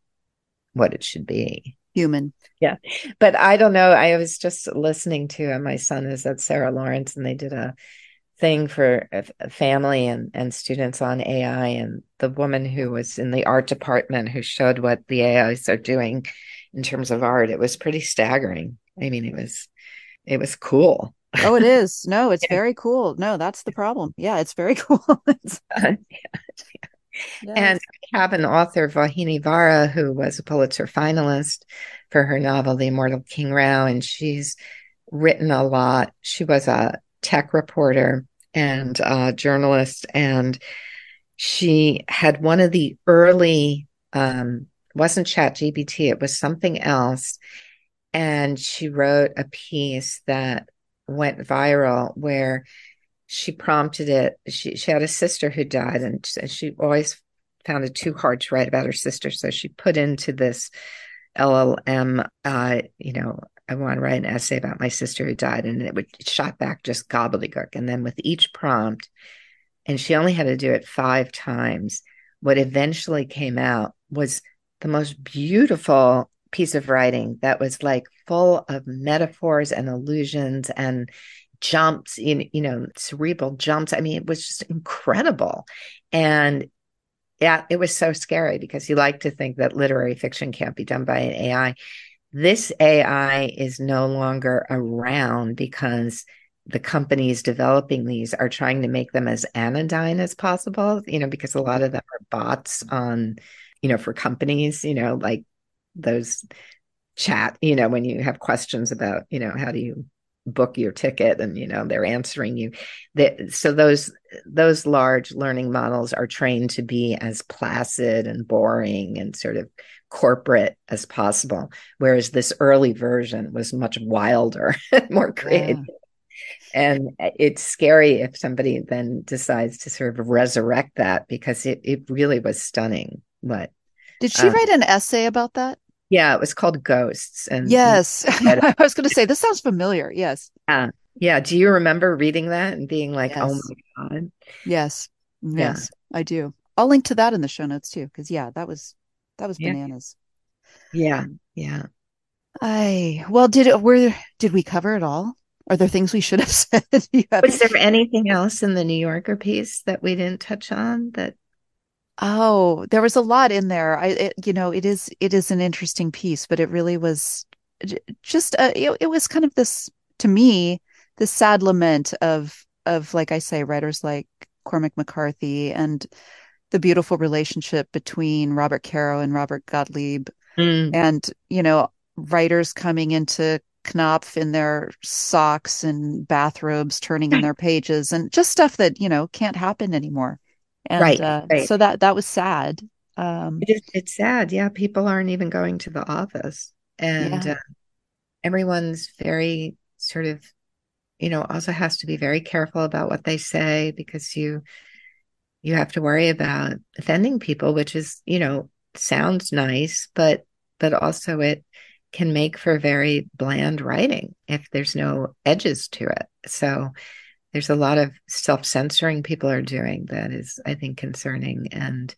what it should be. Human. Yeah. But I don't know. I was just listening to, my son is at Sarah Lawrence, and they did a thing for a family and students on AI, and the woman who was in the art department who showed what the AIs are doing in terms of art, it was pretty staggering. It was cool. Oh, it is. No, it's very cool. No, that's the problem. Yeah, it's very cool. And I have an author, Vahini Vara, who was a Pulitzer finalist for her novel, The Immortal King Rao, and she's written a lot. She was a tech reporter and journalist, and she had one of the early, wasn't ChatGPT, it was something else. And she wrote a piece that went viral where she prompted it. She had a sister who died, and she always found it too hard to write about her sister. So she put into this LLM, I want to write an essay about my sister who died, and it would shot back just gobbledygook. And then with each prompt, and she only had to do it 5 times, what eventually came out was the most beautiful piece of writing that was like full of metaphors and allusions and jumps in, cerebral jumps. I mean, it was just incredible. And yeah, it was so scary because you like to think that literary fiction can't be done by an AI. This AI is no longer around because the companies developing these are trying to make them as anodyne as possible, because a lot of them are bots on, for companies, like those chat, when you have questions about, how do you book your ticket, and, they're answering you. So those large learning models are trained to be as placid and boring and sort of corporate as possible. Whereas this early version was much wilder, and more creative. Yeah. And it's scary if somebody then decides to sort of resurrect that, because it really was stunning. What did she write an essay about that? Yeah, it was called Ghosts. And yes, I was going to say, this sounds familiar. Yes. Yeah. Do you remember reading that and being like, yes. Oh, my God? Yes. Yeah. Yes, I do. I'll link to that in the show notes, too, because, yeah, that was bananas. Yeah. Yeah. Well, did we cover it all? Are there things we should have said? Was there anything else in the New Yorker piece that we didn't touch on that? Oh, there was a lot in there. It is an interesting piece, but it really was just it was kind of this, to me, the sad lament of, like I say, writers like Cormac McCarthy and the beautiful relationship between Robert Caro and Robert Gottlieb, and writers coming into Knopf in their socks and bathrobes, turning in their pages, and just stuff that can't happen anymore. And, right. So that was sad. It's sad. Yeah. People aren't even going to the office, and everyone's very sort of, also has to be very careful about what they say, because you have to worry about offending people, which is, sounds nice, but also it can make for very bland writing if there's no edges to it. So there's a lot of self-censoring people are doing that is, I think, concerning. And,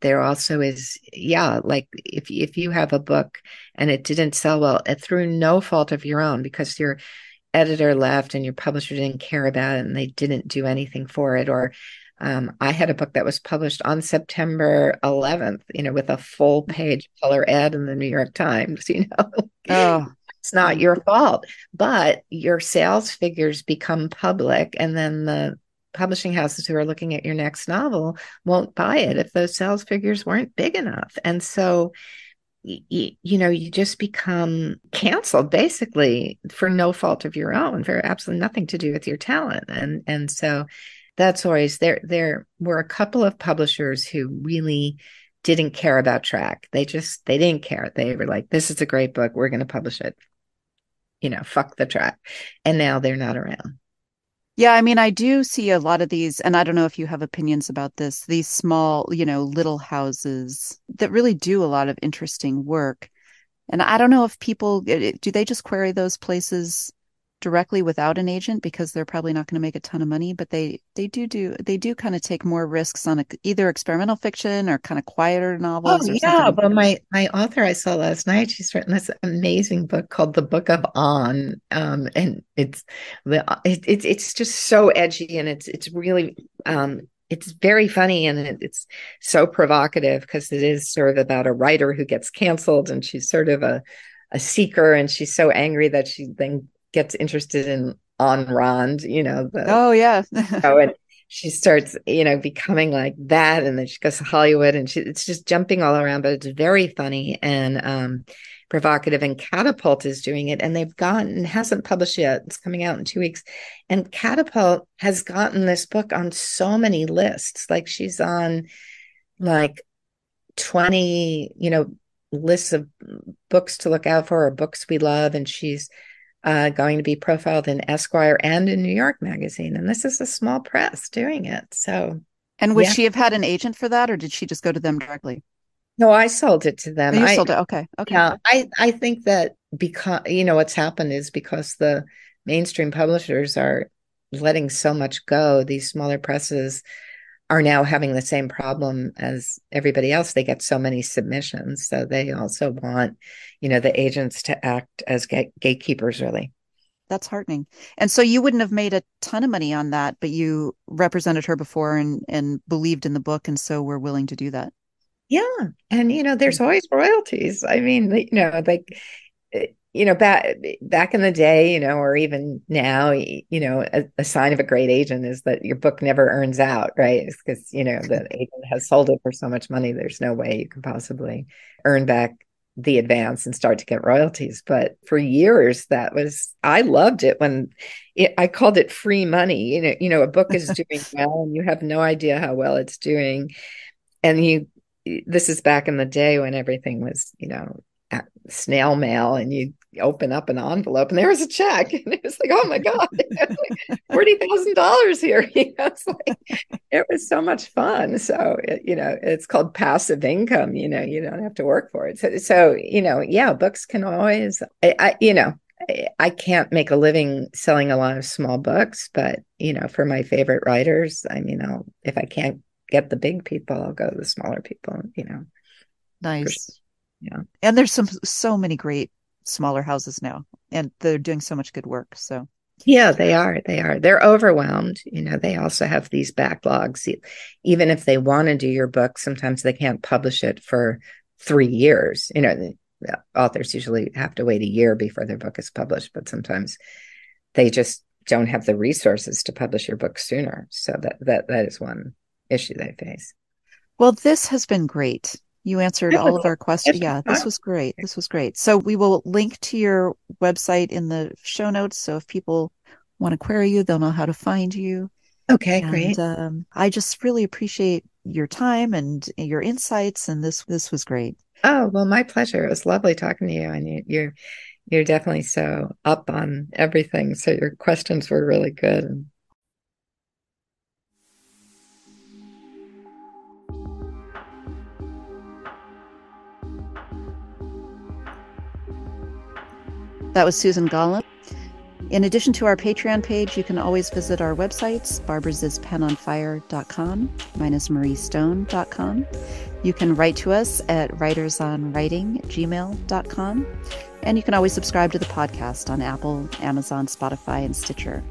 there also is, like if you have a book and it didn't sell well, through no fault of your own, because your editor left and your publisher didn't care about it and they didn't do anything for it. Or I had a book that was published on September 11th, with a full page color ad in the New York Times, Oh. It's not your fault, but your sales figures become public, and then the publishing houses who are looking at your next novel won't buy it if those sales figures weren't big enough. And so, you just become canceled basically for no fault of your own, for absolutely nothing to do with your talent. And so that's always there. There were a couple of publishers who really didn't care about track. They didn't care. They were like, this is a great book. We're going to publish it. Fuck the track. And now they're not around. Yeah, I mean, I do see a lot of these, and I don't know if you have opinions about this, these small, little houses that really do a lot of interesting work. And I don't know if people, do they just query those places directly without an agent, because they're probably not going to make a ton of money, but they do kind of take more risks on either experimental fiction or kind of quieter novels. Oh, yeah. Well, my author I saw last night, she's written this amazing book called The Book of On, and it's just so edgy, and it's really it's very funny, and it's so provocative, because it is sort of about a writer who gets canceled, and she's sort of a seeker, and she's so angry that she then gets interested in Ayn Rand, oh yeah. And she starts, becoming like that. And then she goes to Hollywood, and it's just jumping all around, but it's very funny. And provocative, and Catapult is doing it. And they've gotten, hasn't published yet. It's coming out in 2 weeks. And Catapult has gotten this book on so many lists. Like she's on like 20, lists of books to look out for or books we love. And she's going to be profiled in Esquire and in New York Magazine. And this is a small press doing it. So. And would she have had an agent for that, or did she just go to them directly? No, I sold it to them. I sold it. Okay. Yeah, I think that because, what's happened is because the mainstream publishers are letting so much go, these smaller presses are now having the same problem as everybody else. They get so many submissions. So they also want, the agents to act as gatekeepers, really. That's heartening. And so you wouldn't have made a ton of money on that, but you represented her before and believed in the book. And so we're willing to do that. Yeah. And, there's always royalties. I mean, back in the day, or even now, a sign of a great agent is that your book never earns out, right? It's because, the agent has sold it for so much money. There's no way you can possibly earn back the advance and start to get royalties. But for years, I loved it when I called it free money. A book is doing well and you have no idea how well it's doing. And this is back in the day when everything was, snail mail, and you open up an envelope and there was a check. And it was like, oh my God, $40,000 here. It was so much fun. So, it's called passive income, you don't have to work for it. So, books can always, I can't make a living selling a lot of small books, but, for my favorite writers, if I can't get the big people, I'll go to the smaller people, Nice. Yeah. And there's so many great smaller houses now, and they're doing so much good work. So yeah, they are. They're overwhelmed. They also have these backlogs. Even if they want to do your book, sometimes they can't publish it for 3 years. The authors usually have to wait a year before their book is published, but sometimes they just don't have the resources to publish your book sooner. So that is one issue they face. Well, this has been great. You answered all of our questions. Yeah, this was great. So we will link to your website in the show notes. So if people want to query you, they'll know how to find you. Okay, great. I just really appreciate your time and your insights. And this was great. Oh, well, my pleasure. It was lovely talking to you. And you're definitely so up on everything. So your questions were really good. That was Susan Golomb. In addition to our Patreon page, you can always visit our websites, barbaraspenonfire.com, -mariestone.com. You can write to us at writersonwriting@gmail.com. And you can always subscribe to the podcast on Apple, Amazon, Spotify, and Stitcher.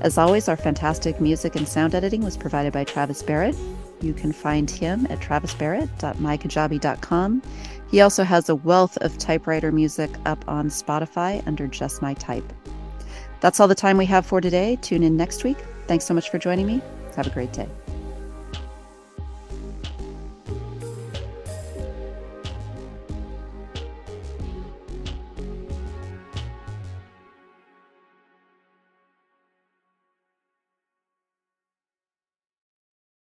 As always, our fantastic music and sound editing was provided by Travis Barrett. You can find him at travisbarrett.mykajabi.com. He also has a wealth of typewriter music up on Spotify under Just My Type. That's all the time we have for today. Tune in next week. Thanks so much for joining me. Have a great day.